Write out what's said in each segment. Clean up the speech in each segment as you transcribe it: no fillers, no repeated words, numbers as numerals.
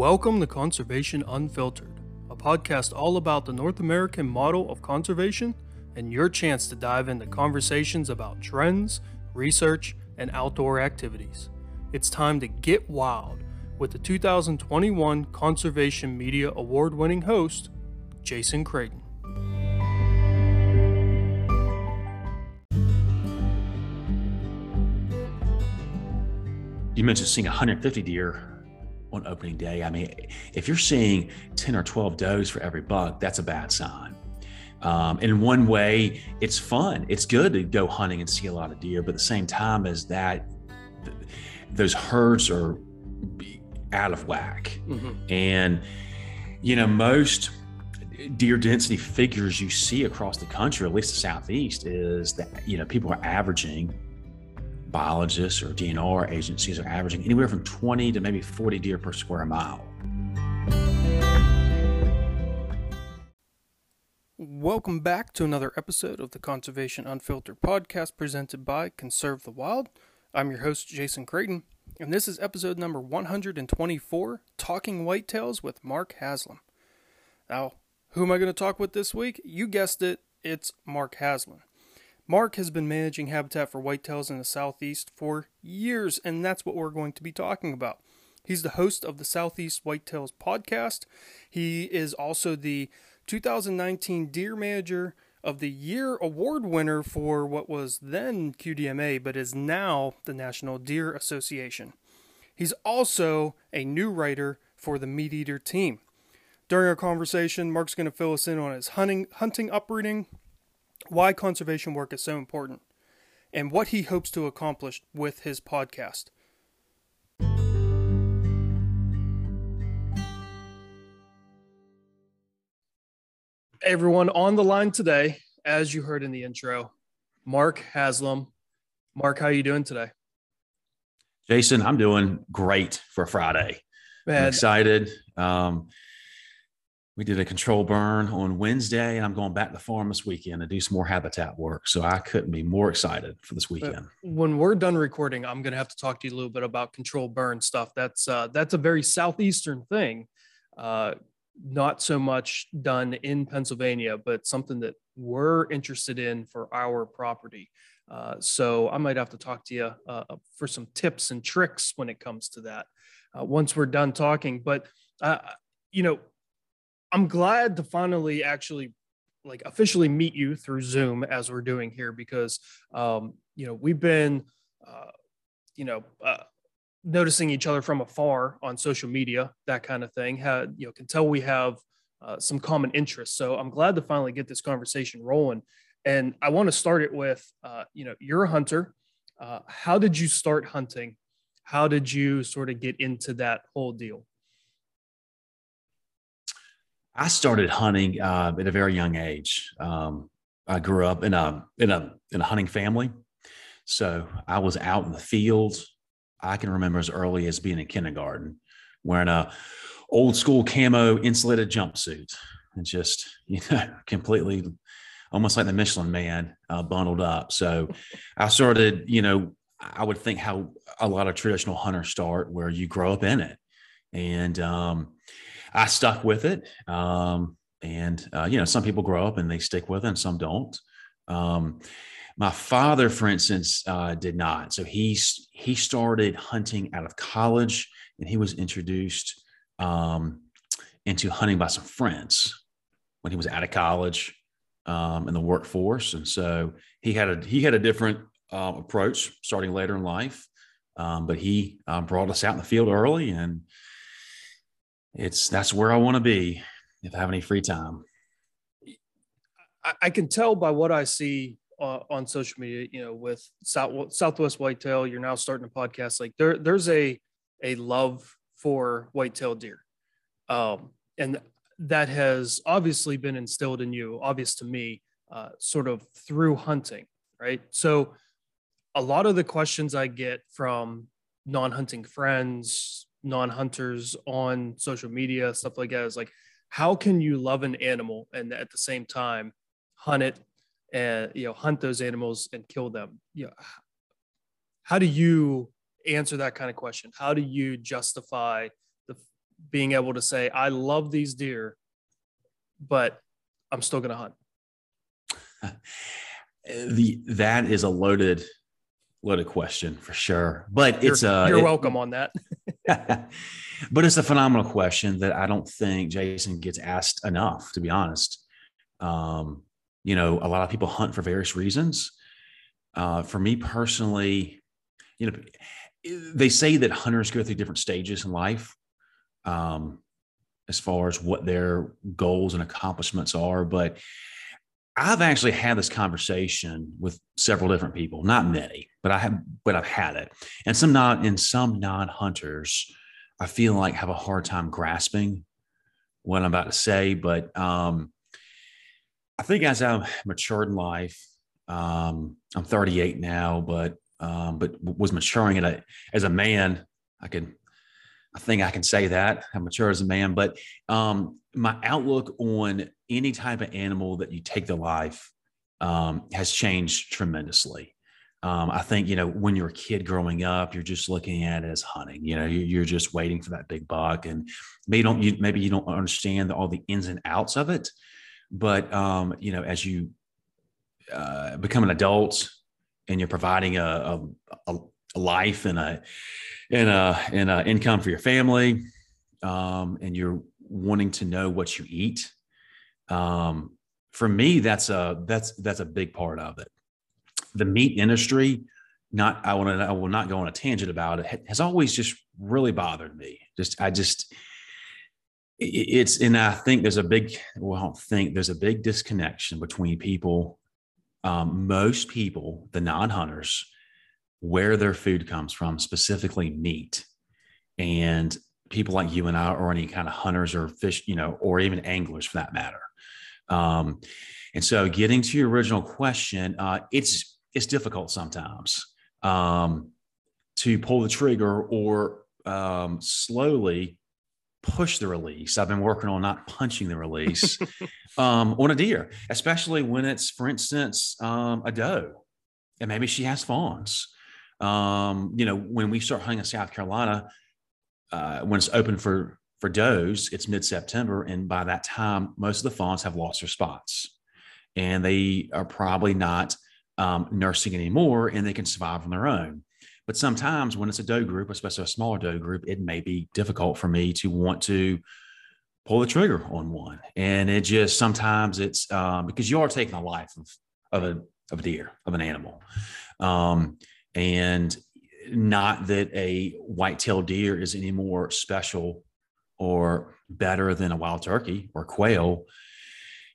Welcome to Conservation Unfiltered, a podcast all about the North American model of conservation and your chance to dive into conversations about trends, research, and outdoor activities. It's time to get wild with the 2021 Conservation Media Award-winning host, Jason Creighton. You mentioned seeing 150 deer on opening day. I mean, if you're seeing 10 or 12 does for every buck, that's a bad sign. And in one way, it's fun. It's good to go hunting and see a lot of deer, but at the same time as that, those herds are out of whack. Mm-hmm. And, you know, most deer density figures you see across the country, at least the Southeast, is that, you know, people are averaging, biologists or DNR agencies are averaging anywhere from 20 to maybe 40 deer per square mile. Welcome back to another episode of the Conservation Unfiltered podcast presented by Conserve the Wild. I'm your host, Jason Creighton, and this is episode number 124, Talking Whitetails with Mark Haslam. Now, who am I going to talk with this week? You guessed it, it's Mark Haslam. Mark has been managing habitat for whitetails in the Southeast for years, and that's what we're going to be talking about. He's the host of the Southeast Whitetails podcast. He is also the 2019 Deer Manager of the Year award winner for what was then QDMA, but is now the National Deer Association. He's also a new writer for the Meat Eater team. During our conversation, Mark's going to fill us in on his hunting upbringing, why conservation work is so important, and what he hopes to accomplish with his podcast. Hey everyone, on the line today, as you heard in the intro, Mark Haslam. Mark, how are you doing today? Jason, I'm doing great for Friday. Man. I'm excited. We did a control burn on Wednesday, and I'm going back to the farm this weekend to do some more habitat work. So I couldn't be more excited for this weekend. When we're done recording, I'm going to have to talk to you a little bit about control burn stuff. That's a very Southeastern thing. Not so much done in Pennsylvania, but something that we're interested in for our property. So I might have to talk to you for some tips and tricks when it comes to that once we're done talking. But, you know, I'm glad to finally actually like officially meet you through Zoom as we're doing here, because, you know, we've been, noticing each other from afar on social media, that kind of thing. You know, can tell we have some common interests. So I'm glad to finally get this conversation rolling. And I want to start it with, you know, you're a hunter. How did you start hunting? How did you sort of get into that whole deal? I started hunting at a very young age. I grew up in a hunting family, so I was out in the fields. I can remember as early as being in kindergarten, wearing a old school camo insulated jumpsuit, and just, you know, completely, almost like the Michelin Man, bundled up. So I started, you know, I would think how a lot of traditional hunters start, where you grow up in it, and I stuck with it. You know, some people grow up and they stick with it and some don't. My father, for instance, did not. So he started hunting out of college, and he was introduced into hunting by some friends when he was out of college in the workforce. And so he had a different approach starting later in life. But he brought us out in the field early, and that's where I want to be if I have any free time. I can tell by what I see on social media, you know, with Southwest Whitetail, you're now starting a podcast. Like there's a love for whitetail deer. And that has obviously been instilled in you, obvious to me, sort of through hunting, right? So a lot of the questions I get from non-hunting friends, non-hunters on social media, stuff like that, is like, how can you love an animal and at the same time hunt it, and, you know, hunt those animals and kill them? You know, how do you answer that kind of question? How do you justify being able to say, I love these deer, but I'm still going to hunt? That is a loaded question for sure, but you're welcome on that. But it's a phenomenal question that I don't think Jason gets asked enough, to be honest. You know, a lot of people hunt for various reasons. For me personally, you know, they say that hunters go through different stages in life, as far as what their goals and accomplishments are. But I've actually had this conversation with several different people, not many, but I've had it. And some non-hunters, I feel like, have a hard time grasping what I'm about to say. But I think as I've matured in life, I'm 38 now, but was maturing as a man. I think I can say that I'm mature as a man, but my outlook on any type of animal that you take to life has changed tremendously. I think, you know, when you're a kid growing up, you're just looking at it as hunting. You know, you're just waiting for that big buck, and maybe you don't understand all the ins and outs of it. But, you know, as you become an adult and you're providing a life and an income for your family, and you're wanting to know what you eat. For me, that's a big part of it. The meat industry, I will not go on a tangent about it, has always just really bothered me. I think there's a big disconnection between people. Most people, the non-hunters, where their food comes from, specifically meat. And people like you and I, or any kind of hunters or fish, you know, or even anglers for that matter. And so getting to your original question, it's difficult sometimes to pull the trigger or slowly push the release. I've been working on not punching the release on a deer, especially when it's, for instance, a doe, and maybe she has fawns. You know, when we start hunting in South Carolina, when it's open for does, it's mid-September. And by that time, most of the fawns have lost their spots, and they are probably not nursing anymore, and they can survive on their own. But sometimes when it's a doe group, especially a smaller doe group, it may be difficult for me to want to pull the trigger on one. And it just, sometimes it's because you are taking the life of a deer, of an animal. And not that a white-tailed deer is any more special or better than a wild turkey or quail.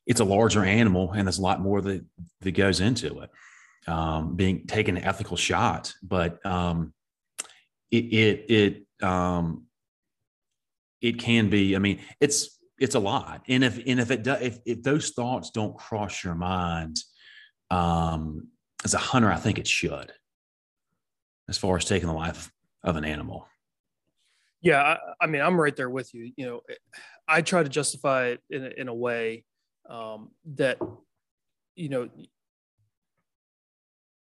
It's a larger animal, and there's a lot more that goes into it, being taking an ethical shot. But it can be, I mean, it's a lot. And if those thoughts don't cross your mind, as a hunter, I think it should, as far as taking the life of an animal. Yeah. I mean, I'm right there with you. You know, I try to justify it in a way that, you know,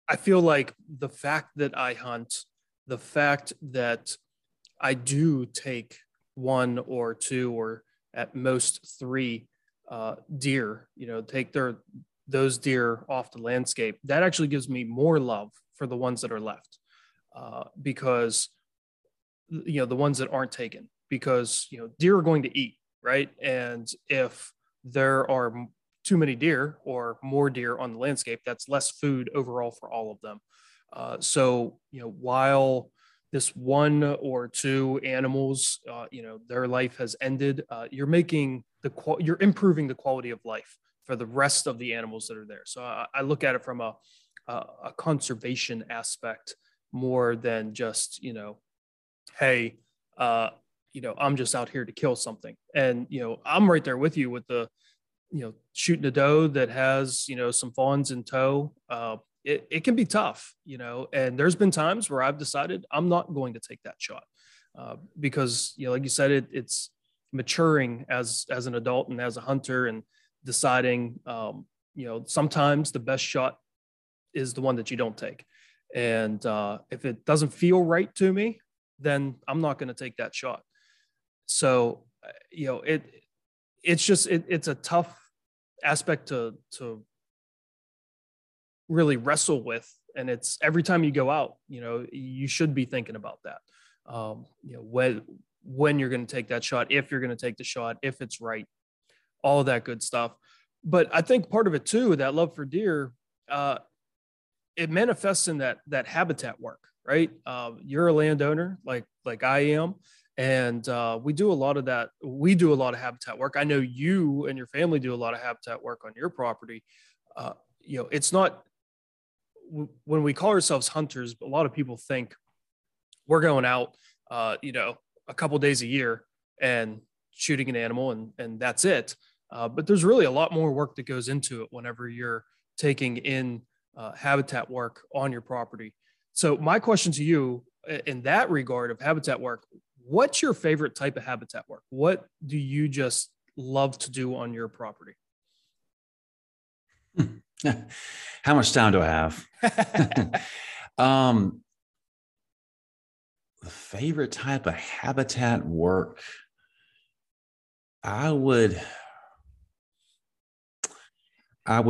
I feel like the fact that I hunt, the fact that I do take one or two, or at most three deer, you know, take those deer off the landscape, that actually gives me more love for the ones that are left. Because, you know, the ones that aren't taken, because, you know, deer are going to eat, right? And if there are too many deer or more deer on the landscape, that's less food overall for all of them. So, you know, while this one or two animals, you know, their life has ended, you're improving the quality of life for the rest of the animals that are there. So I look at it from a conservation aspect, more than just, you know, hey, you know, I'm just out here to kill something. And, you know, I'm right there with you with the, you know, shooting a doe that has, you know, some fawns in tow. It can be tough, you know, and there's been times where I've decided I'm not going to take that shot because, you know, like you said, it's maturing as an adult and as a hunter, and deciding, you know, sometimes the best shot is the one that you don't take. And if it doesn't feel right to me, then I'm not going to take that shot. So, you know, it's a tough aspect to really wrestle with. And it's every time you go out, you know, you should be thinking about that. You know, when you're going to take that shot, if you're going to take the shot, if it's right, all of that good stuff. But I think part of it too, that love for deer, it manifests in that habitat work, right? You're a landowner, like I am. And we do a lot of that. We do a lot of habitat work. I know you and your family do a lot of habitat work on your property. You know, it's not, when we call ourselves hunters, a lot of people think we're going out, you know, a couple days a year and shooting an animal and that's it. But there's really a lot more work that goes into it whenever you're taking in habitat work on your property. So my question to you in that regard of habitat work, what's your favorite type of habitat work? What do you just love to do on your property? How much time do I have? The favorite type of habitat work, I would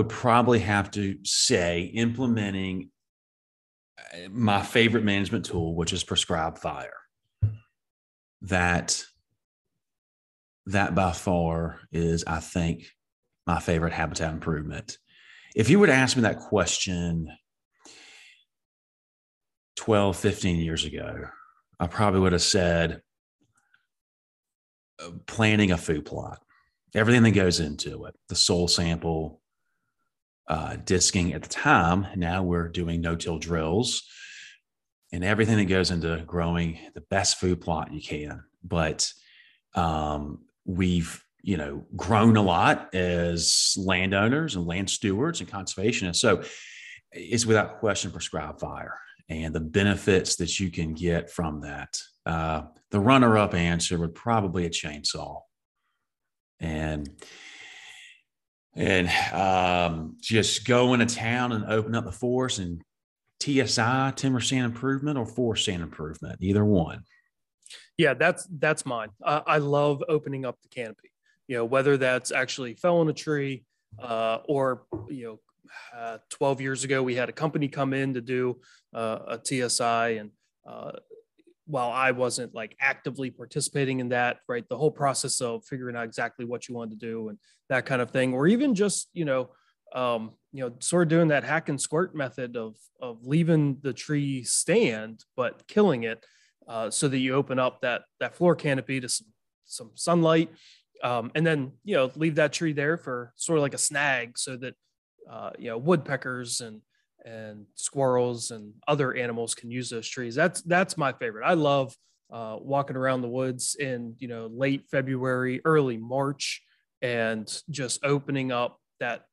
probably have to say implementing my favorite management tool, which is prescribed fire. That by far is, I think, my favorite habitat improvement. If you would ask me that question 12, 15 years ago, I probably would have said planning a food plot, everything that goes into it, the soil sample, disking at the time. Now we're doing no-till drills and everything that goes into growing the best food plot you can. But we've, you know, grown a lot as landowners and land stewards and conservationists. So it's without question prescribed fire and the benefits that you can get from that. The runner-up answer would probably a chainsaw. And just go into town and open up the forest and TSI, timber stand improvement, or forest stand improvement, either one. Yeah, that's mine. I love opening up the canopy. You know, whether that's actually fell on a tree or, you know, 12 years ago, we had a company come in to do a TSI. And while I wasn't like actively participating in that, right, the whole process of figuring out exactly what you wanted to do and that kind of thing, or even just, you know, sort of doing that hack and squirt method of leaving the tree stand, but killing it so that you open up that floor canopy to some sunlight. And then, you know, leave that tree there for sort of like a snag so that, you know, woodpeckers and squirrels and other animals can use those trees. That's my favorite. I love walking around the woods in, you know, late February, early March, and just opening up that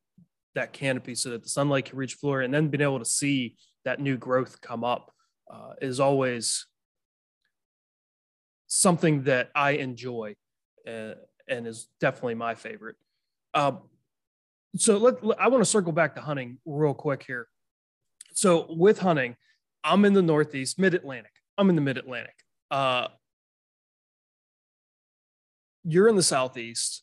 canopy so that the sunlight can reach floor, and then being able to see that new growth come up is always something that I enjoy. And is definitely my favorite. So I want to circle back to hunting real quick here. So with hunting, I'm in the Northeast, Mid-Atlantic. You're in the Southeast.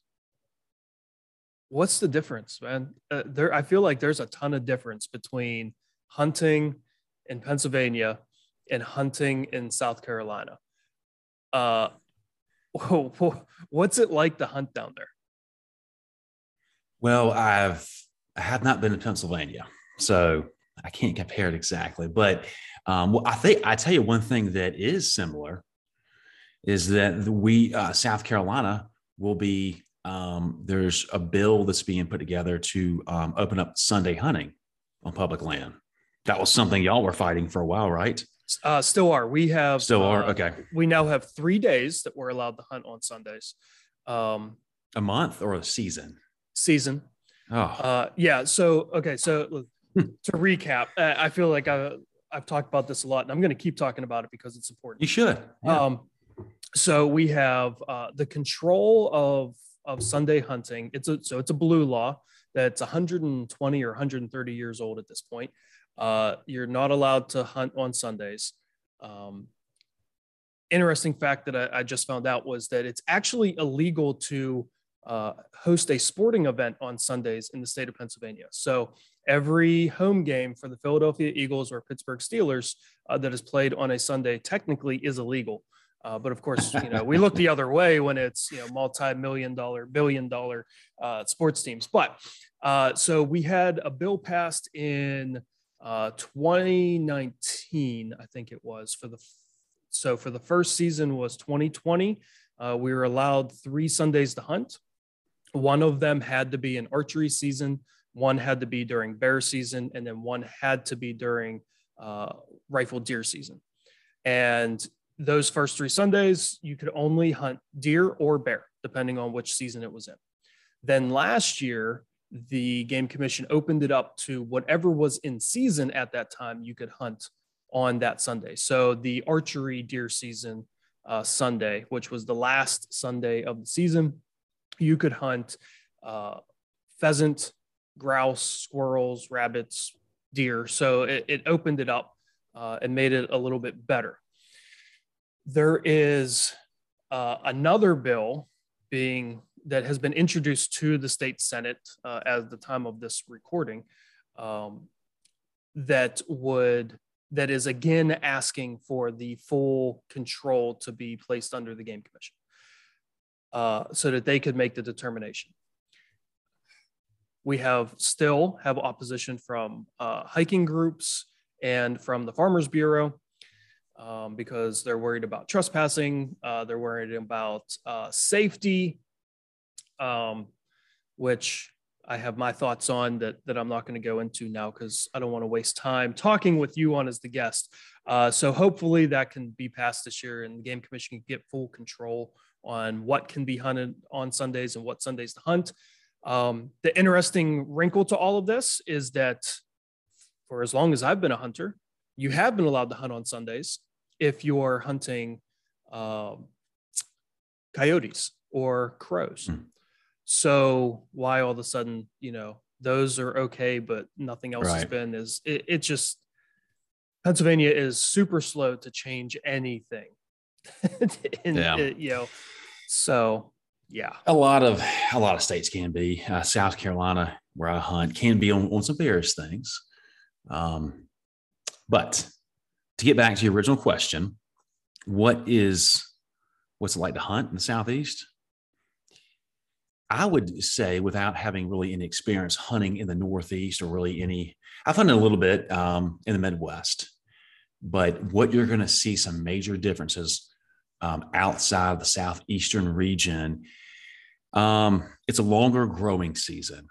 What's the difference, man? I feel like there's a ton of difference between hunting in Pennsylvania and hunting in South Carolina. Whoa, what's it like to hunt down there? Well, I have not been to Pennsylvania, so I can't compare it exactly. But well, I think I tell you one thing that is similar is that we South Carolina will be there's a bill that's being put together to open up Sunday hunting on public land. That was something y'all were fighting for a while, right? Still are. Okay. We now have 3 days that we're allowed to hunt on Sundays. A month or a season? Season. Oh. Yeah. So, okay. So to recap, I feel like I've talked about this a lot, and I'm going to keep talking about it because it's important. You should. Yeah. So we have the control of Sunday hunting. It's a blue law that's 120 or 130 years old at this point. You're not allowed to hunt on Sundays. interesting fact that I just found out was that it's actually illegal to host a sporting event on Sundays in the state of Pennsylvania. So every home game for the Philadelphia Eagles or Pittsburgh Steelers that is played on a Sunday technically is illegal. But of course, you know, we look the other way when it's, you know, multi-million-dollar, billion-dollar sports teams. But so we had a bill passed in 2019, I think it was, for the first season was 2020. We were allowed 3 Sundays to hunt. One of them had to be an archery season. One had to be during bear season, and then one had to be during rifle deer season. And those first 3 Sundays, you could only hunt deer or bear, depending on which season it was in. Then last year, the Game Commission opened it up to whatever was in season at that time, you could hunt on that Sunday. So the archery deer season Sunday, which was the last Sunday of the season, you could hunt pheasant, grouse, squirrels, rabbits, deer. So it opened it up and made it a little bit better. There is another bill that has been introduced to the state Senate at the time of this recording that is again asking for the full control to be placed under the Game Commission so that they could make the determination. We still have opposition from hiking groups and from the Farmers Bureau because they're worried about trespassing. They're worried about safety, which I have my thoughts on that I'm not going to go into now because I don't want to waste time talking with you on as the guest. So hopefully that can be passed this year and the Game Commission can get full control on what can be hunted on Sundays and what Sundays to hunt. The interesting wrinkle to all of this is that for as long as I've been a hunter, you have been allowed to hunt on Sundays if you are hunting coyotes or crows. Mm. So why all of a sudden, you know, those are okay, but nothing else has been, it's just, Pennsylvania is super slow to change anything. A lot of states can be. South Carolina, where I hunt, can be on some various things. But to get back to your original question, what's it like to hunt in the Southeast? I would say, without having really any experience hunting in the Northeast or really any, I've hunted a little bit in the Midwest, but what you're going to see some major differences outside of the Southeastern region. It's a longer growing season.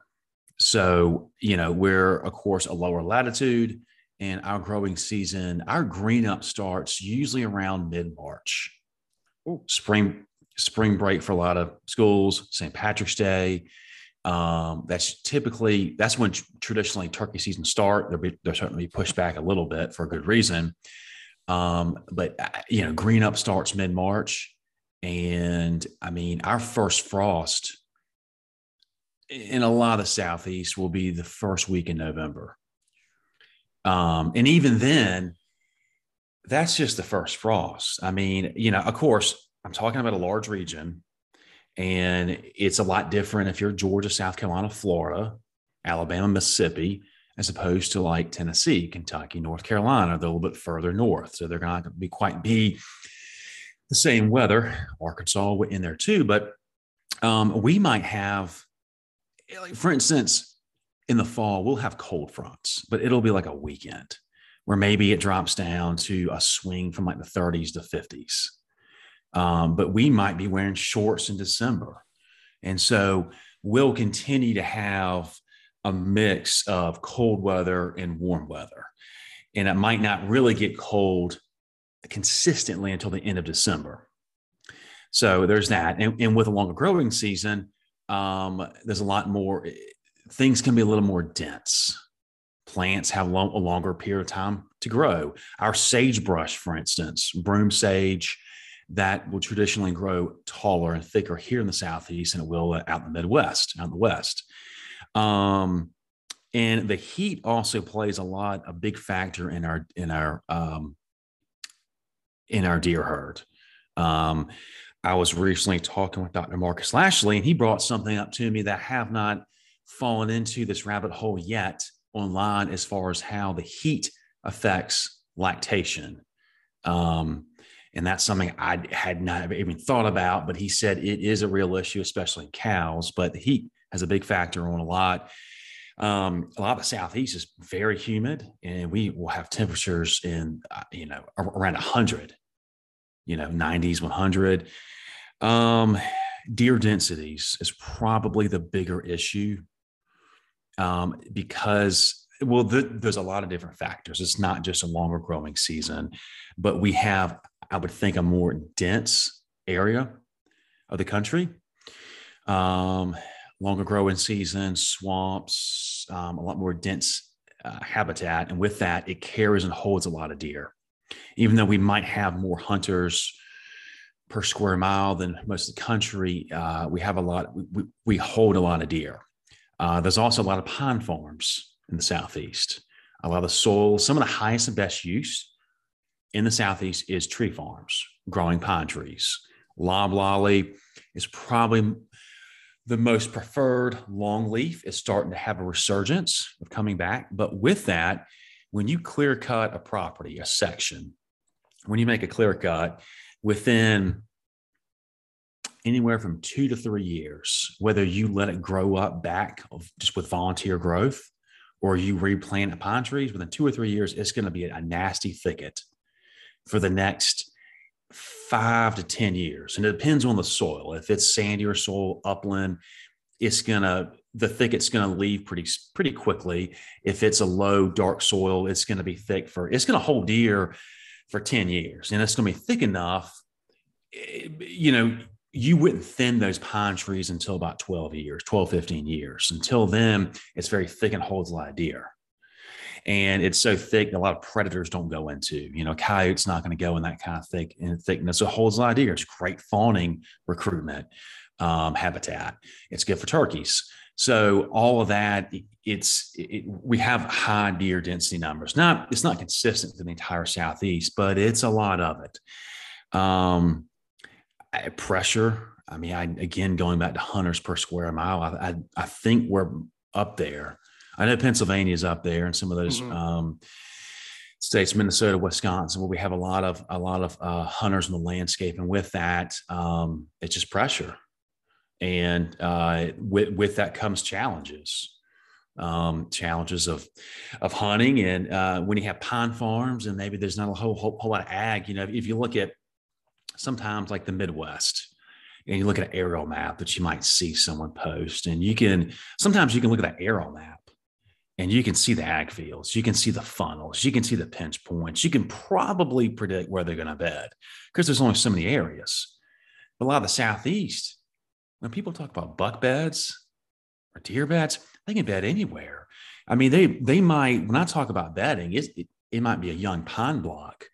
So, you know, we're of course a lower latitude, and our growing season, our green up starts usually around mid-March. Spring break for a lot of schools, St. Patrick's Day. That's when traditionally turkey season start. They're certainly pushed back a little bit for a good reason. But you know, green up starts mid-March. And I mean, our first frost in a lot of the Southeast will be the first week in November. And even then, that's just the first frost. I mean, you know, of course, I'm talking about a large region, and it's a lot different if you're Georgia, South Carolina, Florida, Alabama, Mississippi, as opposed to like Tennessee, Kentucky, North Carolina. They're a little bit further north, so they're not going to be quite be the same weather. Arkansas in there too, but we might have, like for instance, in the fall, we'll have cold fronts, but it'll be like a weekend where maybe it drops down to a swing from like the 30s to 50s. But we might be wearing shorts in December. And so we'll continue to have a mix of cold weather and warm weather. And it might not really get cold consistently until the end of December. So there's that. And with a longer growing season, there's a lot more, things can be a little more dense. Plants have a longer period of time to grow. Our sagebrush, for instance, broom sage, that will traditionally grow taller and thicker here in the Southeast than it will out in the Midwest, out in the West. And the heat also plays a big factor in our deer herd. I was recently talking with Dr. Marcus Lashley, and he brought something up to me that I have not fallen into this rabbit hole yet online, as far as how the heat affects lactation. And that's something I had not even thought about, but he said it is a real issue, especially in cows, but the heat has a big factor on a lot. A lot of the Southeast is very humid, and we will have temperatures in, around 100, 90s, 100. Deer densities is probably the bigger issue, because there's a lot of different factors. It's not just a longer growing season, but we have, I would think, a more dense area of the country. Longer growing season, swamps, a lot more dense habitat. And with that, it carries and holds a lot of deer. Even though we might have more hunters per square mile than most of the country, we have a lot, we hold a lot of deer. There's also a lot of pine farms in the Southeast. A lot of the soil, some of the highest and best use in the Southeast is tree farms, growing pine trees. Loblolly is probably the most preferred. Longleaf is starting to have a resurgence of coming back. But with that, when you clear cut a property, a section, when you make a clear cut, within anywhere from 2 to 3 years, whether you let it grow up back just with volunteer growth, or you replant pine trees, within 2 or 3 years, it's going to be a nasty thicket for the next 5 to 10 years. And it depends on the soil. If it's sandier soil, upland, the thicket's going to leave pretty quickly. If it's a low, dark soil, it's going to be thick it's going to hold deer for 10 years. And it's going to be thick enough, you wouldn't thin those pine trees until about 15 years. Until then, it's very thick and holds a lot of deer. And it's so thick, a lot of predators don't go into, coyote's not going to go in that kind of thickness. It holds a lot of deer. It's great fawning recruitment habitat. It's good for turkeys. So all of that, we have high deer density numbers. It's not consistent to the entire Southeast, but it's a lot of it. Pressure. Again, going back to hunters per square mile, I think we're up there. I know Pennsylvania's up there, and some of those states, Minnesota, Wisconsin, where we have a lot of hunters in the landscape. And with that, it's just pressure. And with that comes challenges of hunting. And when you have pine farms, and maybe there's not a whole lot of ag, if you look at sometimes like the Midwest, and you look at an aerial map that you might see someone post, and sometimes you can look at that aerial map, and you can see the ag fields, you can see the funnels, you can see the pinch points, you can probably predict where they're going to bed, because there's only so many areas. But a lot of the Southeast, when people talk about buck beds or deer beds, they can bed anywhere. They might, when I talk about bedding, it might be a young pine block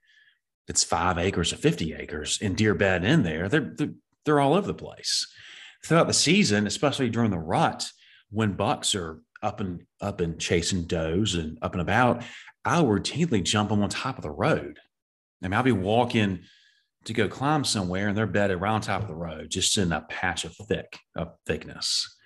that's 5 acres or 50 acres and deer bed in there. They're all over the place throughout the season, especially during the rut when bucks are up and chasing does and up and about. I'll routinely jump them on top of the road. I'll be walking to go climb somewhere, and they're bedded around top of the road, just in a patch of thickness.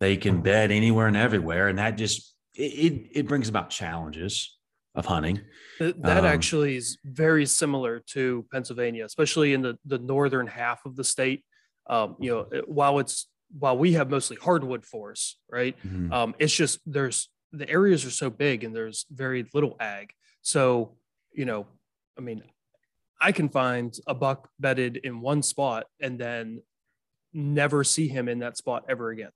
They can bed anywhere and everywhere, and that just it brings about challenges of hunting. That actually is very similar to Pennsylvania, especially in the northern half of the state. While we have mostly hardwood forests, right? Mm-hmm. It's just the areas are so big, and there's very little ag. So, I can find a buck bedded in one spot and then never see him in that spot ever again,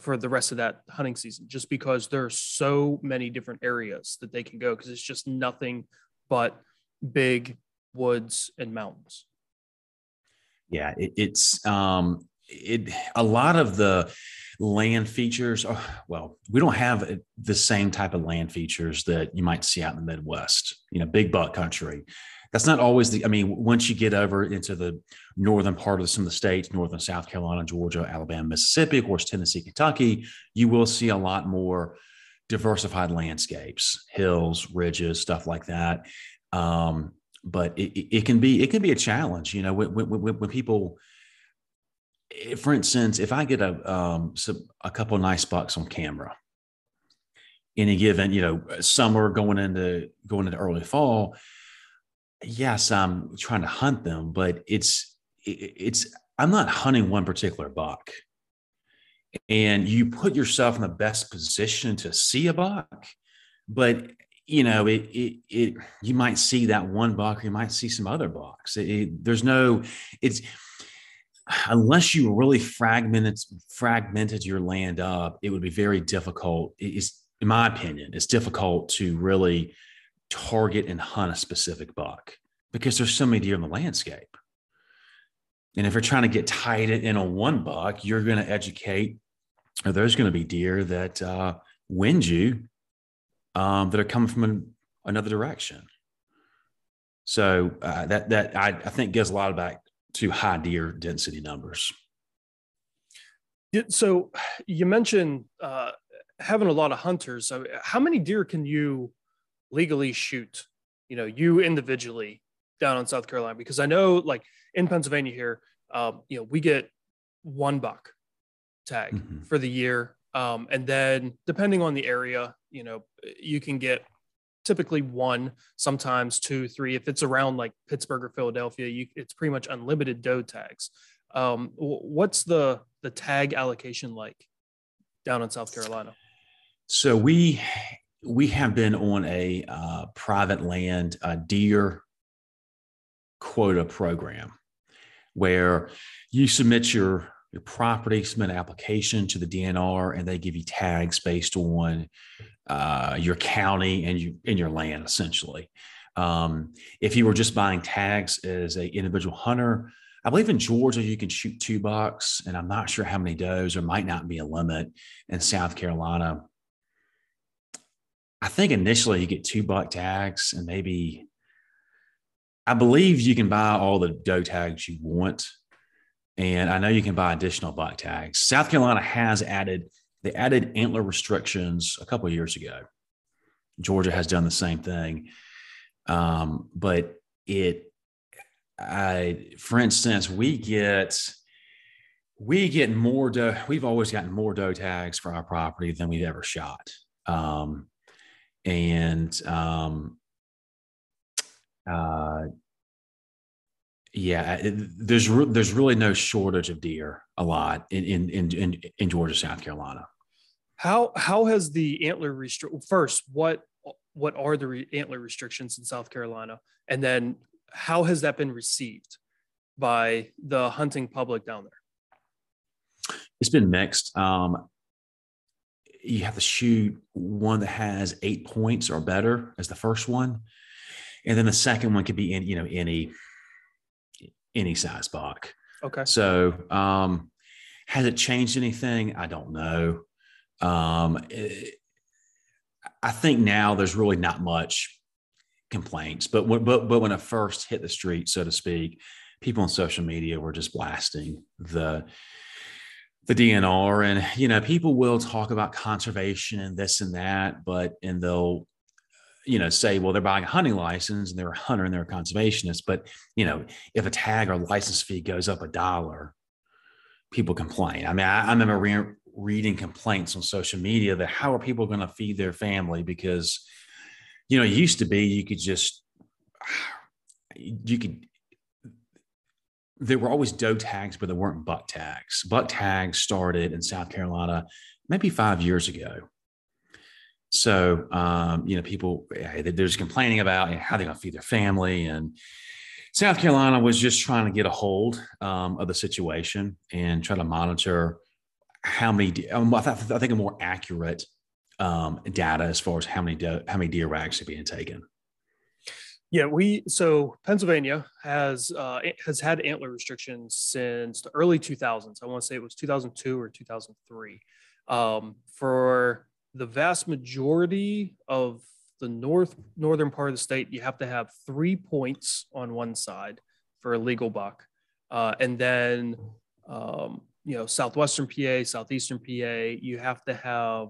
for the rest of that hunting season, just because there are so many different areas that they can go, because it's just nothing but big woods and mountains. Yeah, a lot of the land features we don't have the same type of land features that you might see out in the Midwest, big buck country. That's not always once you get over into the northern part of some of the states, northern South Carolina, Georgia, Alabama, Mississippi, of course, Tennessee, Kentucky, you will see a lot more diversified landscapes, hills, ridges, stuff like that. But it can be a challenge, you know, when people, for instance, if I get a couple of nice bucks on camera in a given, you know, summer going into early fall, yes, I'm trying to hunt them, but I'm not hunting one particular buck. And you put yourself in the best position to see a buck, but you know, you might see that one buck, or you might see some other bucks. Unless you really fragmented your land up, it would be very difficult. In my opinion, it's difficult to really target and hunt a specific buck because there's so many deer in the landscape. And if you're trying to get tied in on one buck, you're going to educate, or there's going to be deer that wind you. That are coming from another direction. So that I think goes a lot back to high deer density numbers. So you mentioned having a lot of hunters. So how many deer can you legally shoot, you know, you individually down in South Carolina? Because I know like in Pennsylvania here, you know, we get one buck tag mm-hmm. for the year. And then depending on the area, you know, you can get typically one, sometimes two, three. If it's around like Pittsburgh or Philadelphia, it's pretty much unlimited doe tags. What's the tag allocation like down in South Carolina? So we have been on a private land deer quota program where you submit your property, submit an application to the DNR, and they give you tags based on your county and your land, essentially. If you were just buying tags as an individual hunter, I believe in Georgia, you can shoot 2 bucks, and I'm not sure how many does. There might not be a limit. In South Carolina, I think initially you get 2 buck tags, and maybe I believe you can buy all the doe tags you want. And I know you can buy additional buck tags. South Carolina added antler restrictions a couple of years ago. Georgia has done the same thing. For instance, we get more doe. We've always gotten more doe tags for our property than we've ever shot. Yeah, there's really no shortage of deer a lot in Georgia, South Carolina. How has the antler first, what are the antler restrictions in South Carolina? And then how has that been received by the hunting public down there? It's been mixed. You have to shoot one that has 8 points or better as the first one. And then the second one could be any size buck. Okay. So, has it changed anything? I don't know. I think now there's really not much complaints, but when I first hit the street, so to speak, people on social media were just blasting the DNR, and, you know, people will talk about conservation and this and that, and they'll, you know, say, well, they're buying a hunting license and they're a hunter and they're a conservationist. But, you know, if a tag or license fee goes up $1, people complain. I mean, I remember reading complaints on social media that how are people going to feed their family? Because, you know, it used to be there were always doe tags, but there weren't buck tags. Buck tags started in South Carolina maybe 5 years ago. So, you know, people, they're just complaining about how they're going to feed their family. And South Carolina was just trying to get a hold of the situation and try to monitor how many, I think a more accurate data as far as how many deer were actually being taken. Yeah, so Pennsylvania has had antler restrictions since the early 2000s. I want to say it was 2002 or 2003 for the vast majority of the northern part of the state. You have to have 3 points on one side for a legal buck. And then, you know, southwestern PA, southeastern PA, you have to have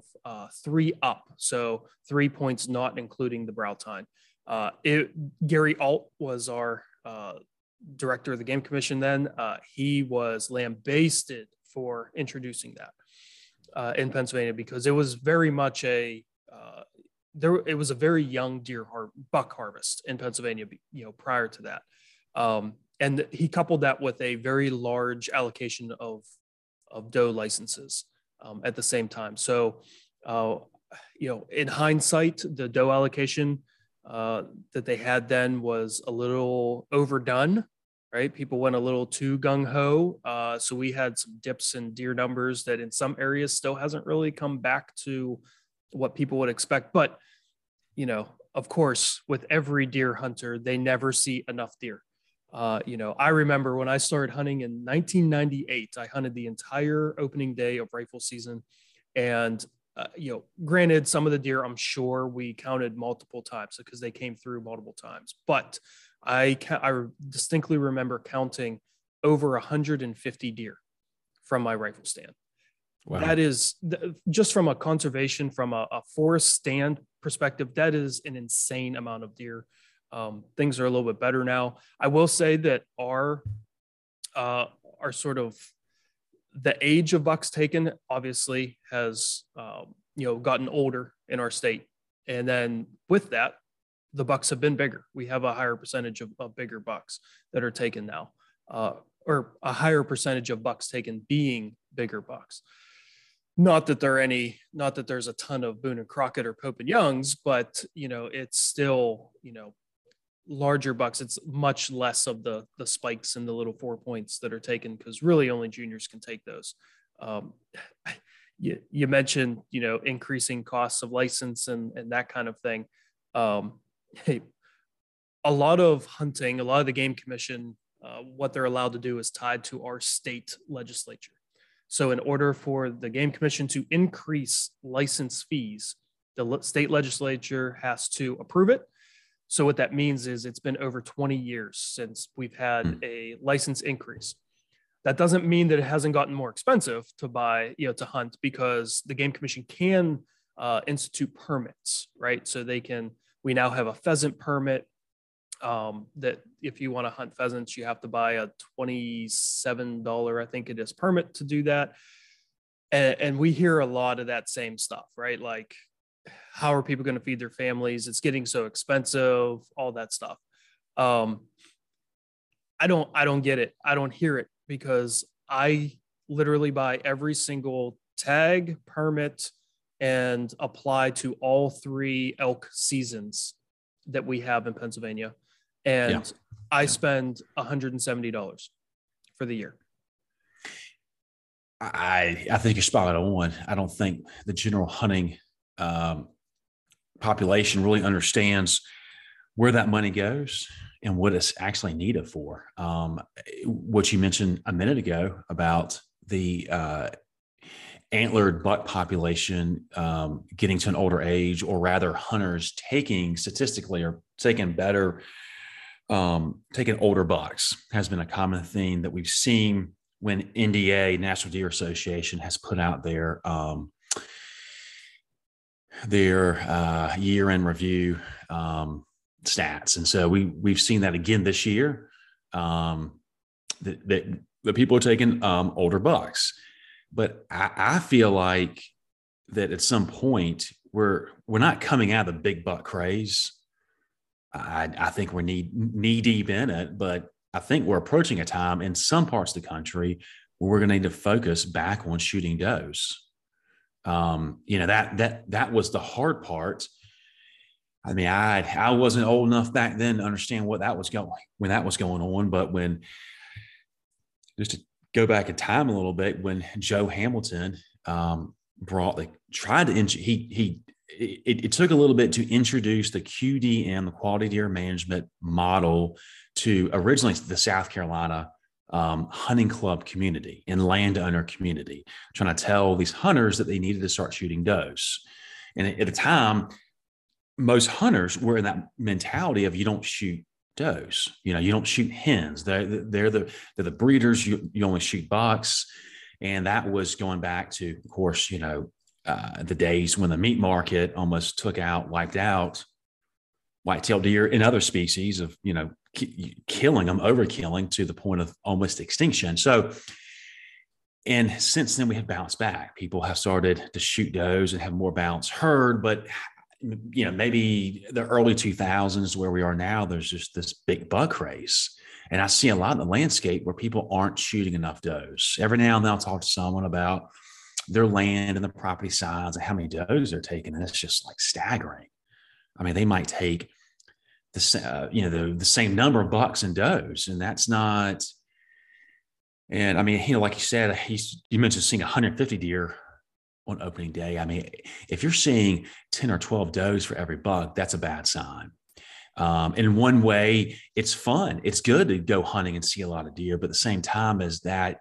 3 up. So 3 points, not including the brow tine. Gary Alt was our director of the Game Commission then. He was lambasted for introducing that in Pennsylvania, because it was very much a it was a very young buck harvest in Pennsylvania, you know, prior to that. And he coupled that with a very large allocation of doe licenses at the same time. So, you know, in hindsight, the doe allocation that they had then was a little overdone, right? People went a little too gung-ho. So we had some dips in deer numbers that in some areas still hasn't really come back to what people would expect. But, you know, of course, with every deer hunter, they never see enough deer. You know, I remember when I started hunting in 1998, I hunted the entire opening day of rifle season. And, you know, granted, some of the deer, I'm sure we counted multiple times because they came through multiple times. But I distinctly remember counting over 150 deer from my rifle stand. Wow. That is just from a conservation, from a forest stand perspective, that is an insane amount of deer. Things are a little bit better now. I will say that our sort of the age of bucks taken obviously has, you know, gotten older in our state. And then with that, the bucks have been bigger. We have a higher percentage of bigger bucks that are taken now, or a higher percentage of bucks taken being bigger bucks. Not that there's a ton of Boone and Crockett or Pope and Young's, but, you know, it's still, you know, larger bucks. It's much less of the spikes and the little 4 points that are taken, because really only juniors can take those. You mentioned, you know, increasing costs of license and that kind of thing. Hey, a lot of hunting, a lot of the Game Commission, what they're allowed to do is tied to our state legislature. So in order for the Game Commission to increase license fees, the state legislature has to approve it. So what that means is it's been over 20 years since we've had a license increase. That doesn't mean that it hasn't gotten more expensive to buy, you know, to hunt, because the Game Commission can institute permits, right? So they can, we now have a pheasant permit that if you want to hunt pheasants, you have to buy a $27, I think it is, permit to do that. And we hear a lot of that same stuff, right? Like, how are people going to feed their families? It's getting so expensive, all that stuff. I don't get it. I don't hear it, because I literally buy every single tag, permit, and apply to all three elk seasons that we have in Pennsylvania. And yeah. I spend $170 for the year. I think you're spot on. I don't think the general hunting population really understands where that money goes and what it's actually needed for. What you mentioned a minute ago about the antlered buck population getting to an older age, or rather hunters taking older bucks, has been a common theme that we've seen when NDA, National Deer Association, has put out their year-end review stats. And so we've seen that again this year, that the people are taking older bucks. But I feel like that at some point we're not coming out of the big buck craze. I think we're knee deep in it, but I think we're approaching a time in some parts of the country where we're going to need to focus back on shooting does. You know, that was the hard part. I mean, I wasn't old enough back then to understand what that was when that was going on, but when just to go back in time a little bit, when Joe Hamilton it took a little bit to introduce the QDM, the Quality Deer Management model, to originally the South Carolina hunting club community and landowner community, trying to tell these hunters that they needed to start shooting does. And at the time, most hunters were in that mentality of, you don't shoot does, you know, you don't shoot hens. They're the breeders. You only shoot bucks. And that was going back to, of course, you know, the days when the meat market almost wiped out white-tailed deer and other species of, you know, killing them, overkilling to the point of almost extinction. So, and since then we have bounced back. People have started to shoot does and have more balance herd, but you know, maybe the early 2000s where we are now, there's just this big buck craze. And I see a lot in the landscape where people aren't shooting enough does. Every now and then I'll talk to someone about their land and the property size and how many does they're taking. And it's just like staggering. I mean, they might take the, you know, the same number of bucks and does, and that's not, and I mean, you know, like you said, you mentioned seeing 150 deer on opening day. I mean, if you're seeing 10 or 12 does for every buck, that's a bad sign. In one way, it's fun. It's good to go hunting and see a lot of deer, but at the same time as that,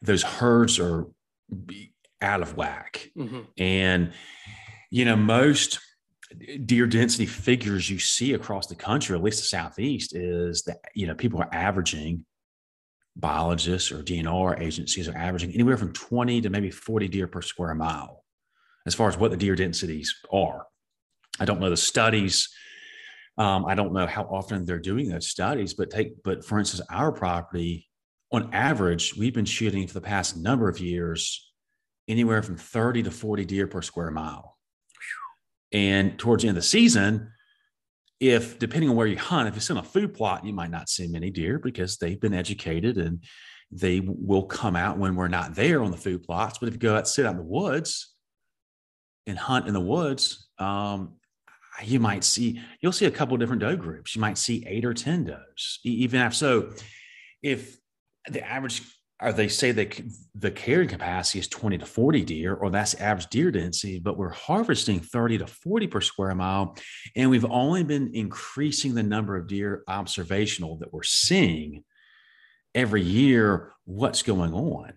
those herds are out of whack. Mm-hmm. And, you know, most deer density figures you see across the country, at least the Southeast, is that, you know, people are averaging, biologists or DNR agencies are averaging anywhere from 20 to maybe 40 deer per square mile, as far as what the deer densities are. I don't know the studies. I don't know how often they're doing those studies, but for instance, our property, on average, we've been shooting for the past number of years, anywhere from 30 to 40 deer per square mile. And towards the end of the season, if, depending on where you hunt, if it's in a food plot, you might not see many deer because they've been educated and they will come out when we're not there on the food plots. But if you go out, sit out in the woods and hunt in the woods, you might see, you'll see a couple of different doe groups. You might see 8 or 10 does. Even after, so if the average, or they say that the carrying capacity is 20 to 40 deer, or that's average deer density, but we're harvesting 30 to 40 per square mile. And we've only been increasing the number of deer observational that we're seeing every year. What's going on?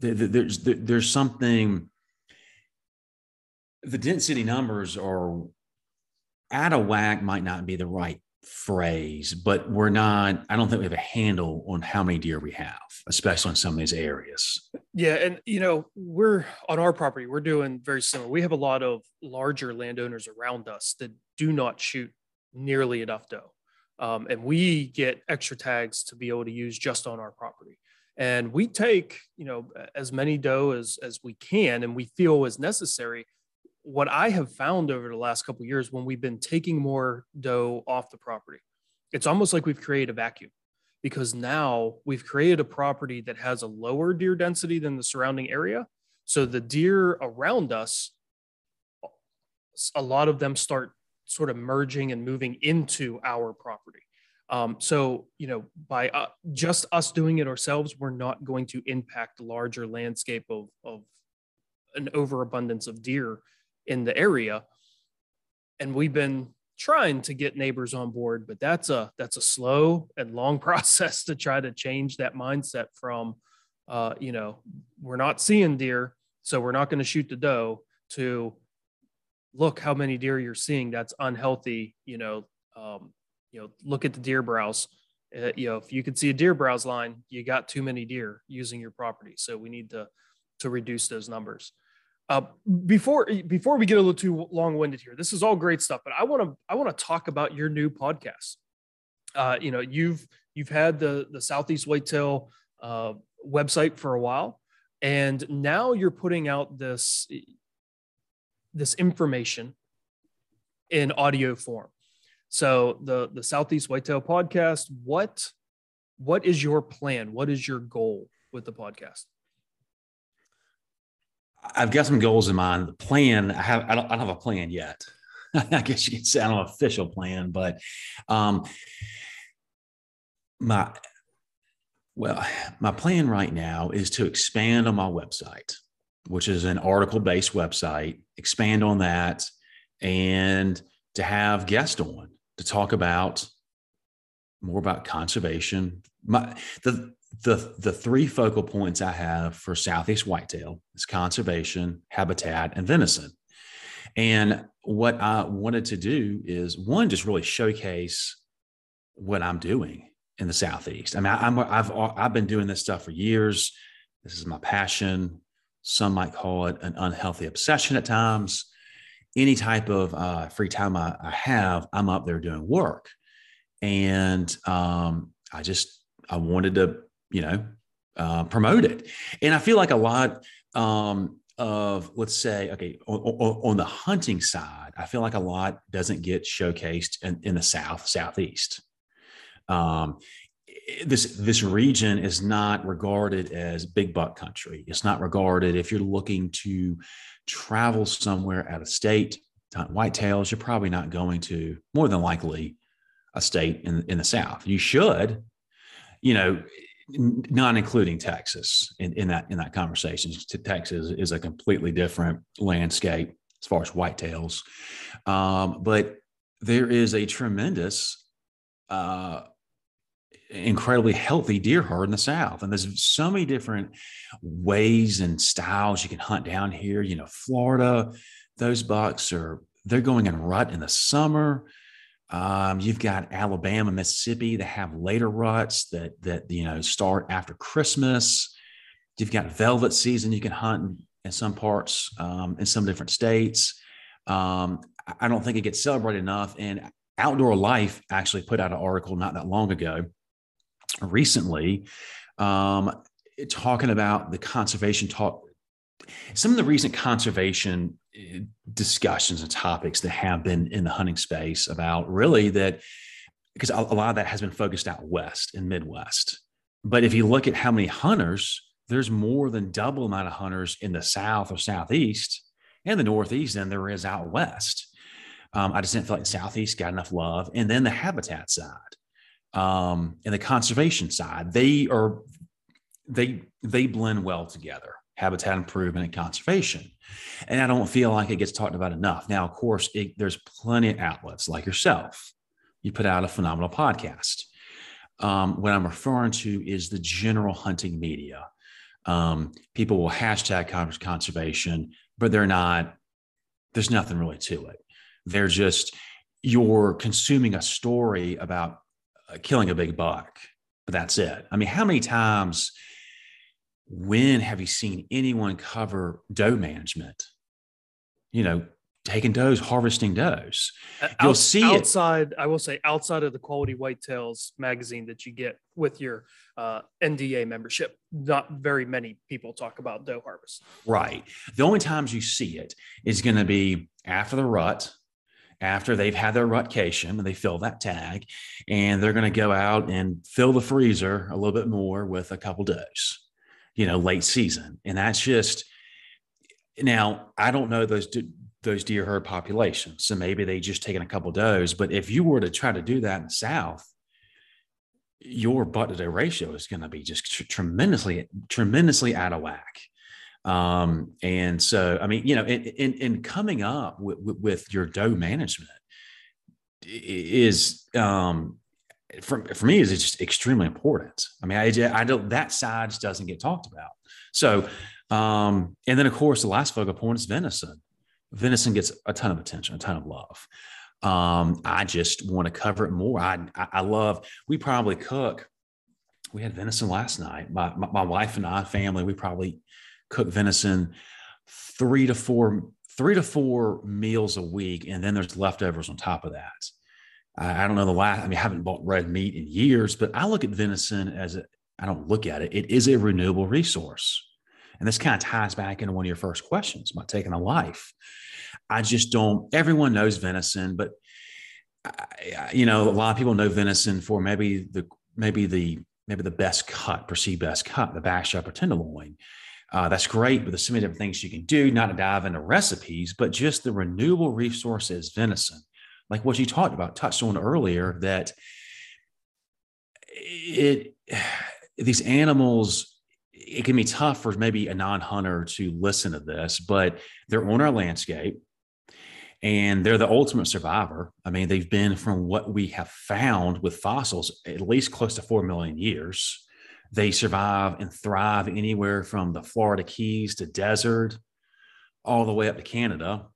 There's something, the density numbers are out of whack, might not be the right phrase, but we're not, I don't think we have a handle on how many deer we have, especially in some of these areas. Yeah. And, you know, we're on our property, we're doing very similar. We have a lot of larger landowners around us that do not shoot nearly enough doe. And we get extra tags to be able to use just on our property. And we take, you know, as many doe as we can, and we feel is necessary. What I have found over the last couple of years, when we've been taking more doe off the property, it's almost like we've created a vacuum, because now we've created a property that has a lower deer density than the surrounding area. So the deer around us, a lot of them start sort of merging and moving into our property. So, you know, by just us doing it ourselves, we're not going to impact the larger landscape of an overabundance of deer in the area. And we've been trying to get neighbors on board, but that's a slow and long process to try to change that mindset from, you know, we're not seeing deer, so we're not going to shoot the doe, to look how many deer you're seeing. That's unhealthy. You know, look at the deer browse. You know, if you could see a deer browse line, you got too many deer using your property. So we need to reduce those numbers. Before we get a little too long-winded here, this is all great stuff, but I want to talk about your new podcast. You know, you've had the Southeast Whitetail website for a while, and now you're putting out this information in audio form. So the Southeast Whitetail podcast, what is your plan? What is your goal with the podcast? I've got some goals in mind. The plan, I don't have a plan yet. I guess you could say I don't have an official plan, but my plan right now is to expand on my website, which is an article-based website, expand on that, and to have guests on to talk about more about conservation. The three focal points I have for Southeast Whitetail is conservation, habitat, and venison. And what I wanted to do is, one, just really showcase what I'm doing in the Southeast. I mean, I've been doing this stuff for years. This is my passion. Some might call it an unhealthy obsession at times. any type of free time I have, I'm up there doing work. And I wanted to, promote it. And I feel like a lot of, let's say, okay, on the hunting side, I feel like a lot doesn't get showcased in the Southeast. This region is not regarded as big buck country. It's not regarded. If you're looking to travel somewhere out of state to hunt whitetails, you're probably not going to, more than likely, a state in the South. You should, not including Texas in that conversation. Texas is a completely different landscape as far as whitetails. But there is a tremendous, incredibly healthy deer herd in the South. And there's so many different ways and styles you can hunt down here. Florida, those bucks they're going in rut in the summer. You've got Alabama, Mississippi that have later ruts that start after Christmas. You've got velvet season you can hunt in some parts, in some different states. I don't think it gets celebrated enough. And Outdoor Life actually put out an article not that long ago, recently, talking about the conservation talk, some of the recent conservation discussions and topics that have been in the hunting space about really that, because a lot of that has been focused out west and Midwest. But if you look at how many hunters, there's more than double amount of hunters in the South or Southeast and the Northeast than there is out west. I just didn't feel like the Southeast got enough love. And then the habitat side, and the conservation side, they blend well together, habitat improvement and conservation. And I don't feel like it gets talked about enough. Now, of course, there's plenty of outlets like yourself. You put out a phenomenal podcast. What I'm referring to is the general hunting media. People will hashtag conservation, but there's nothing really to it. They're just, you're consuming a story about killing a big buck, but that's it. I mean, how many times, when have you seen anyone cover doe management? Taking does, harvesting does. You'll see outside, I will say, outside of the Quality Whitetails magazine that you get with your NDA membership, not very many people talk about doe harvest. Right. The only times you see it is going to be after the rut, after they've had their rutcation and they fill that tag, and they're going to go out and fill the freezer a little bit more with a couple does, late season. And that's just, now I don't know those deer herd populations. So maybe they just taken a couple does, but if you were to try to do that in the South, your butt to doe ratio is going to be just tremendously out of whack. And so, I mean, in coming up with your doe management is, for me, is it's just extremely important. I mean, I don't, that side just doesn't get talked about. So, and then of course the last focal point is venison. Venison gets a ton of attention, a ton of love. I just want to cover it more. I love, we had venison last night. My wife and I, family, we probably cook venison three to four meals a week. And then there's leftovers on top of that. I don't know I haven't bought red meat in years, but I look at venison I don't look at it. It is a renewable resource. And this kind of ties back into one of your first questions about taking a life. I just don't, everyone knows venison, but a lot of people know venison for maybe the best cut, perceived best cut, the backstrap or tenderloin. That's great, but there's so many different things you can do, not to dive into recipes, but just the renewable resources, venison. Like what you touched on earlier, that these animals, it can be tough for maybe a non-hunter to listen to this, but they're on our landscape and they're the ultimate survivor. I mean, they've been, from what we have found with fossils, at least close to 4 million years. They survive and thrive anywhere from the Florida Keys to desert, all the way up to Canada.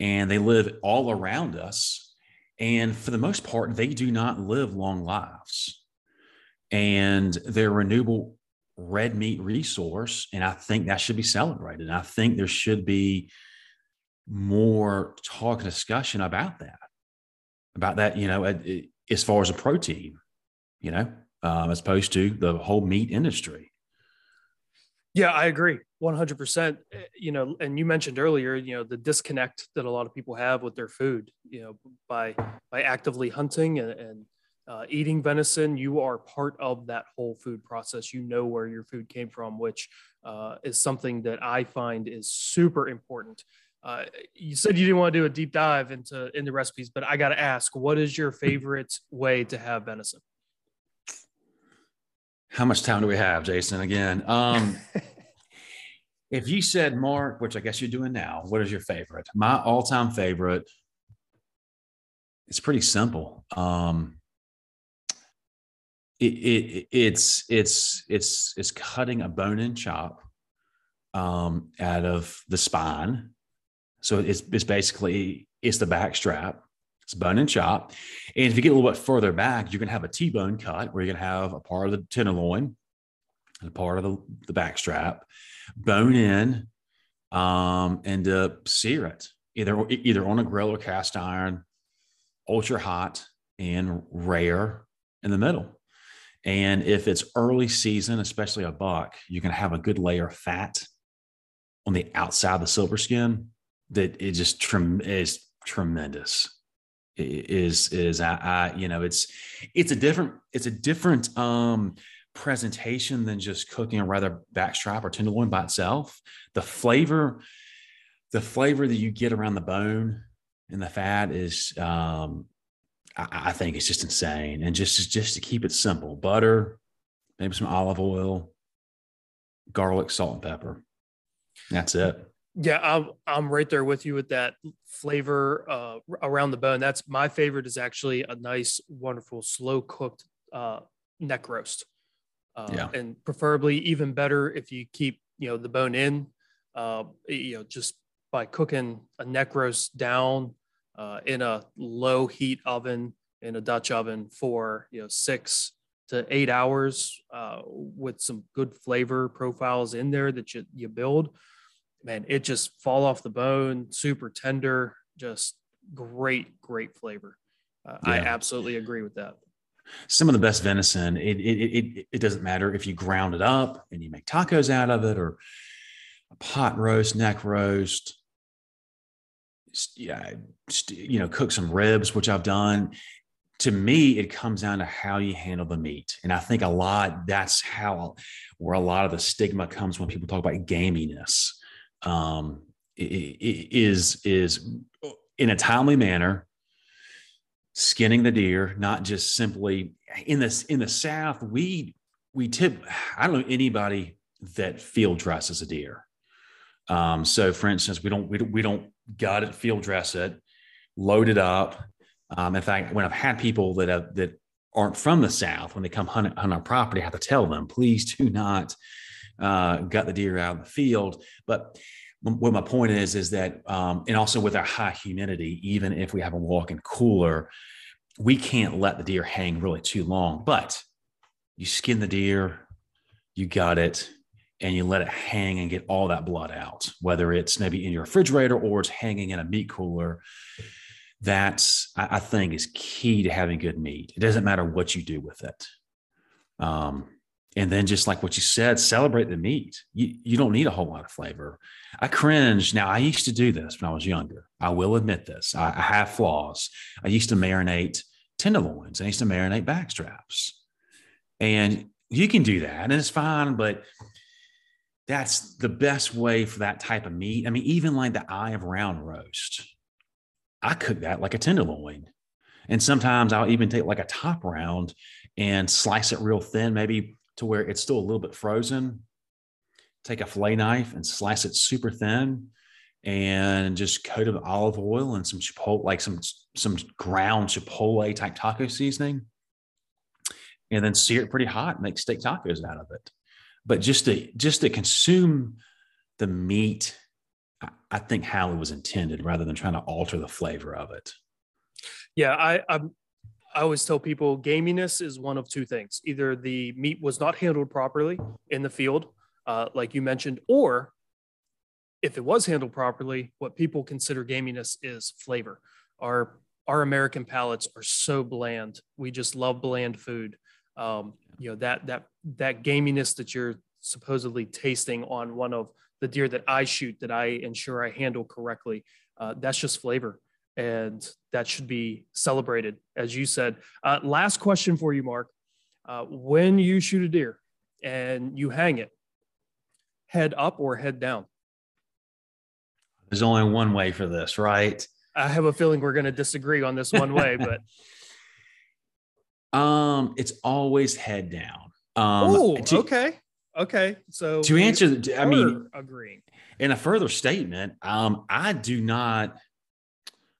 And they live all around us. And for the most part, they do not live long lives. And they're a renewable red meat resource. And I think that should be celebrated. And I think there should be more talk and discussion about that, you know, as far as a protein, you know, as opposed to the whole meat industry. Yeah, I agree 100%. You know, and you mentioned earlier, you know, the disconnect that a lot of people have with their food, you know, by actively hunting and eating venison, you are part of that whole food process. You know where your food came from, which is something that I find is super important. You said you didn't want to do a deep dive into recipes, but I got to ask, what is your favorite way to have venison? How much time do we have, Jason? Again, if you said, Mark, which I guess you're doing now, what is your favorite? My all-time favorite, it's pretty simple. It's cutting a bone-in chop out of the spine. So it's basically, it's the back strap, it's bone-in chop. And if you get a little bit further back, you're going to have a T-bone cut where you're going to have a part of the tenderloin and a part of the back strap, bone in, and sear it either on a grill or cast iron, ultra hot and rare in the middle. And if it's early season, especially a buck, you can have a good layer of fat on the outside of the silver skin that it just is tremendous. It's a different presentation than just cooking a rather backstrap or tenderloin by itself. The flavor that you get around the bone and the fat is, I think it's just insane. And just to keep it simple, butter, maybe some olive oil, garlic, salt, and pepper. That's it. Yeah, I'm right there with you with that flavor around the bone. That's my favorite, is actually a nice, wonderful, slow cooked neck roast. And preferably even better if you keep, you know, the bone in, you know, just by cooking a neck roast down in a low heat oven, in a Dutch oven for, you know, 6 to 8 hours with some good flavor profiles in there that you build. Man, it just fall off the bone, super tender, just great flavor. I absolutely agree with that. Some of the best venison, it doesn't matter if you ground it up and you make tacos out of it or a pot roast, neck roast. Yeah, you know, cook some ribs, which I've done. To me, it comes down to how you handle the meat. And I think that's where a lot of the stigma comes when people talk about gaminess. It is in a timely manner skinning the deer, not just simply in the South. I don't know anybody that field dresses a deer. So for instance, we don't gut it, field dress it, load it up. In fact, when I've had people that aren't from the South, when they come hunt on our property, I have to tell them, please do not gut the deer out of the field. But what my point is that, and also with our high humidity, even if we have a walk-in cooler, we can't let the deer hang really too long. But you skin the deer, you gut it, and you let it hang and get all that blood out, whether it's maybe in your refrigerator or it's hanging in a meat cooler. That's, I think, is key to having good meat. It doesn't matter what you do with it. And then just like what you said, celebrate the meat. You don't need a whole lot of flavor. I cringe. Now, I used to do this when I was younger. I will admit this. I have flaws. I used to marinate tenderloins. I used to marinate backstraps. And you can do that, and it's fine, but that's the best way for that type of meat. I mean, even like the eye of round roast, I cook that like a tenderloin. And sometimes I'll even take like a top round and slice it real thin, maybe to where it's still a little bit frozen. Take a fillet knife and slice it super thin and just coat it with olive oil and some chipotle, like some ground chipotle type taco seasoning. And then sear it pretty hot and make steak tacos out of it. But just to consume the meat, I think how it was intended, rather than trying to alter the flavor of it. Yeah, I always tell people gaminess is one of two things. Either the meat was not handled properly in the field, like you mentioned, or if it was handled properly, what people consider gaminess is flavor. Our American palates are so bland. We just love bland food. You know, that gaminess that you're supposedly tasting on one of the deer that I shoot, that I ensure I handle correctly, that's just flavor. And that should be celebrated, as you said. Last question for you, Mark. When you shoot a deer and you hang it, head up or head down? There's only one way for this, right? I have a feeling we're going to disagree on this one way, but... it's always head down. Okay. So to answer, I mean, agreeing in a further statement, I do not,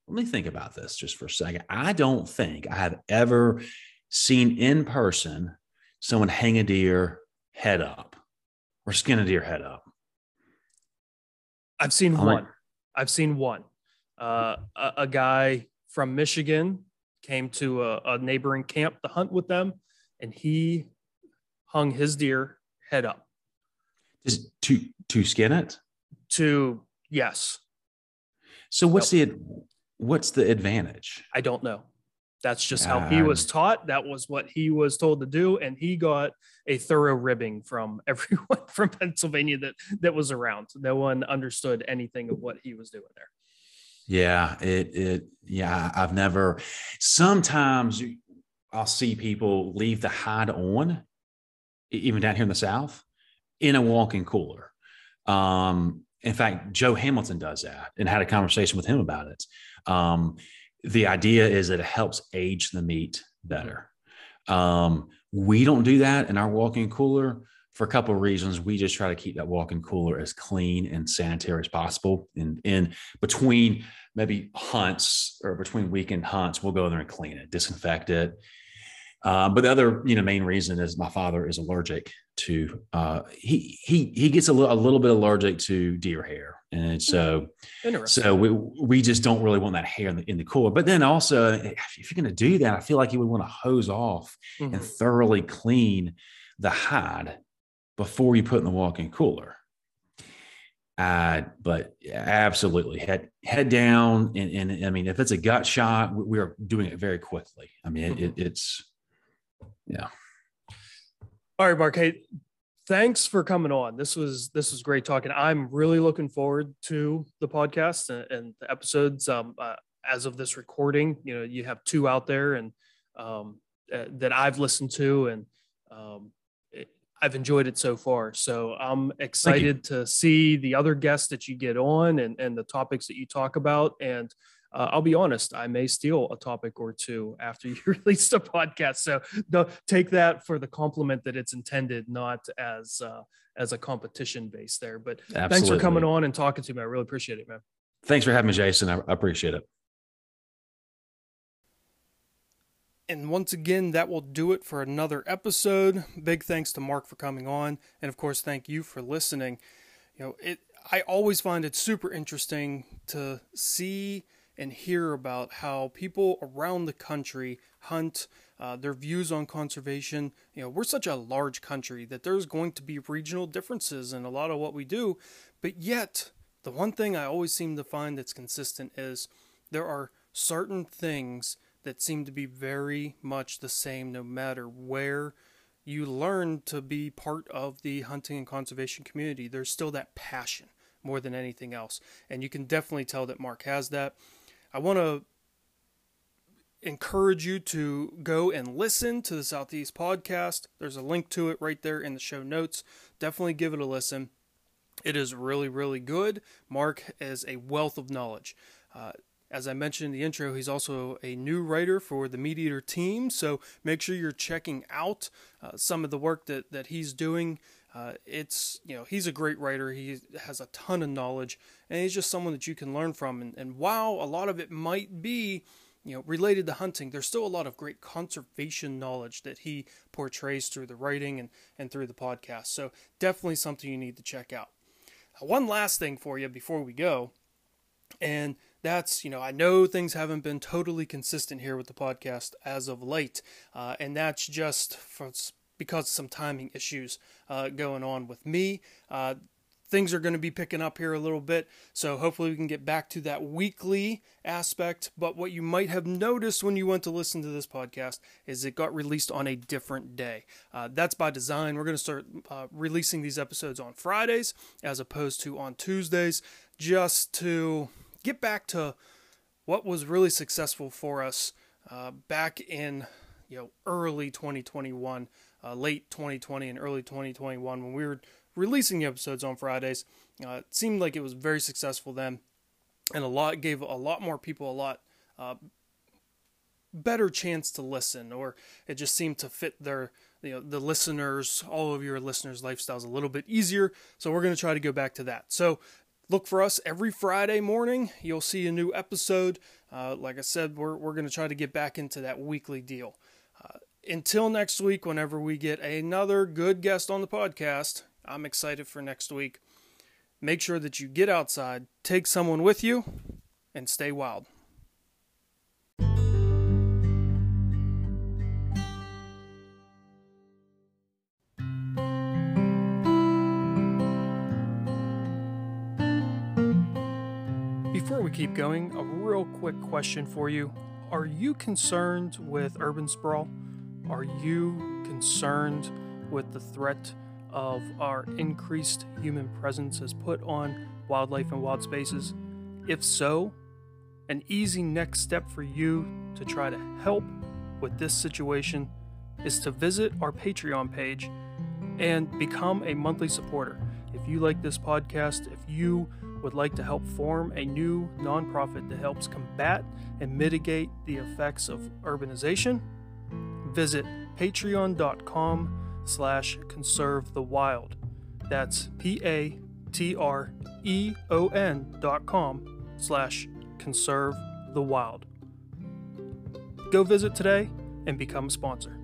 let me think about this just for a second. I don't think I have ever seen in person someone hang a deer head up or skin a deer head up. I've seen one. A guy from Michigan came to a neighboring camp to hunt with them, and he hung his deer head up. Just to skin it? Yes. So what's the advantage? I don't know. That's just how he was taught. That was what he was told to do, and he got a thorough ribbing from everyone from Pennsylvania that was around. No one understood anything of what he was doing there. Yeah, I've never, sometimes I'll see people leave the hide on, even down here in the South, in a walk-in cooler. In fact, Joe Hamilton does that, and had a conversation with him about it. The idea is that it helps age the meat better. We don't do that in our walk-in cooler for a couple of reasons. We just try to keep that walk-in cooler as clean and sanitary as possible. And in between maybe hunts or between weekend hunts, we'll go in there and clean it, disinfect it. But the other, main reason is my father is allergic to, he gets a little bit allergic to deer hair. And so we just don't really want that hair in the cooler. But then also, if you're going to do that, I feel like you would want to hose off and thoroughly clean the hide before you put it in the walk-in cooler. But absolutely head down. And I mean, if it's a gut shot, we are doing it very quickly. I mean, it's, yeah. All right, Mark. Hey, thanks for coming on. This was great talking. I'm really looking forward to the podcast and the episodes. As of this recording, you have 2 out there, and that I've listened to, and I've enjoyed it so far. So I'm excited to see the other guests that you get on and the topics that you talk about. And I'll be honest, I may steal a topic or 2 after you release the podcast. So take that for the compliment that it's intended, not as a competition base there. But absolutely. Thanks for coming on and talking to me. I really appreciate it, man. Thanks for having me, Jason. I appreciate it. And once again, that will do it for another episode. Big thanks to Mark for coming on. And of course, thank you for listening. I always find it super interesting to see and hear about how people around the country hunt, their views on conservation. We're such a large country that there's going to be regional differences in a lot of what we do. But yet, the one thing I always seem to find that's consistent is there are certain things that seem to be very much the same no matter where you learn to be part of the hunting and conservation community. There's still that passion more than anything else. And you can definitely tell that Mark has that. I want to encourage you to go and listen to the Southeast podcast. There's a link to it right there in the show notes. Definitely give it a listen. It is really, really good. Mark is a wealth of knowledge. As I mentioned in the intro, he's also a new writer for the Meat Eater team, so make sure you're checking out some of the work that he's doing. He's a great writer. He has a ton of knowledge, and he's just someone that you can learn from. And while a lot of it might be, related to hunting, there's still a lot of great conservation knowledge that he portrays through the writing and through the podcast. So definitely something you need to check out. One last thing for you before we go, and that's, I know things haven't been totally consistent here with the podcast as of late, and that's just because of some timing issues going on with me. things are going to be picking up here a little bit. So hopefully we can get back to that weekly aspect. But what you might have noticed when you went to listen to this podcast is it got released on a different day. That's by design. We're going to start releasing these episodes on Fridays as opposed to on Tuesdays, just to get back to what was really successful for us back in early 2021, late 2020 and early 2021 when we were releasing episodes on Fridays. It seemed like it was very successful then, and gave a lot more people a lot better chance to listen, or it just seemed to fit their the listeners, all of your listeners' lifestyles a little bit easier. So we're going to try to go back to that. So look for us every Friday morning. You'll see a new episode. Like I said, we're going to try to get back into that weekly deal. Until next week, whenever we get another good guest on the podcast, I'm excited for next week. Make sure that you get outside, take someone with you, and stay wild. Before we keep going, a real quick question for you. Are you concerned with urban sprawl? Are you concerned with the threat of our increased human presence has put on wildlife and wild spaces? If so, an easy next step for you to try to help with this situation is to visit our Patreon page and become a monthly supporter. If you like this podcast, if you would like to help form a new nonprofit that helps combat and mitigate the effects of urbanization, visit patreon.com/conserve the wild. That's patreon.com/conserve the wild. Go visit today and become a sponsor.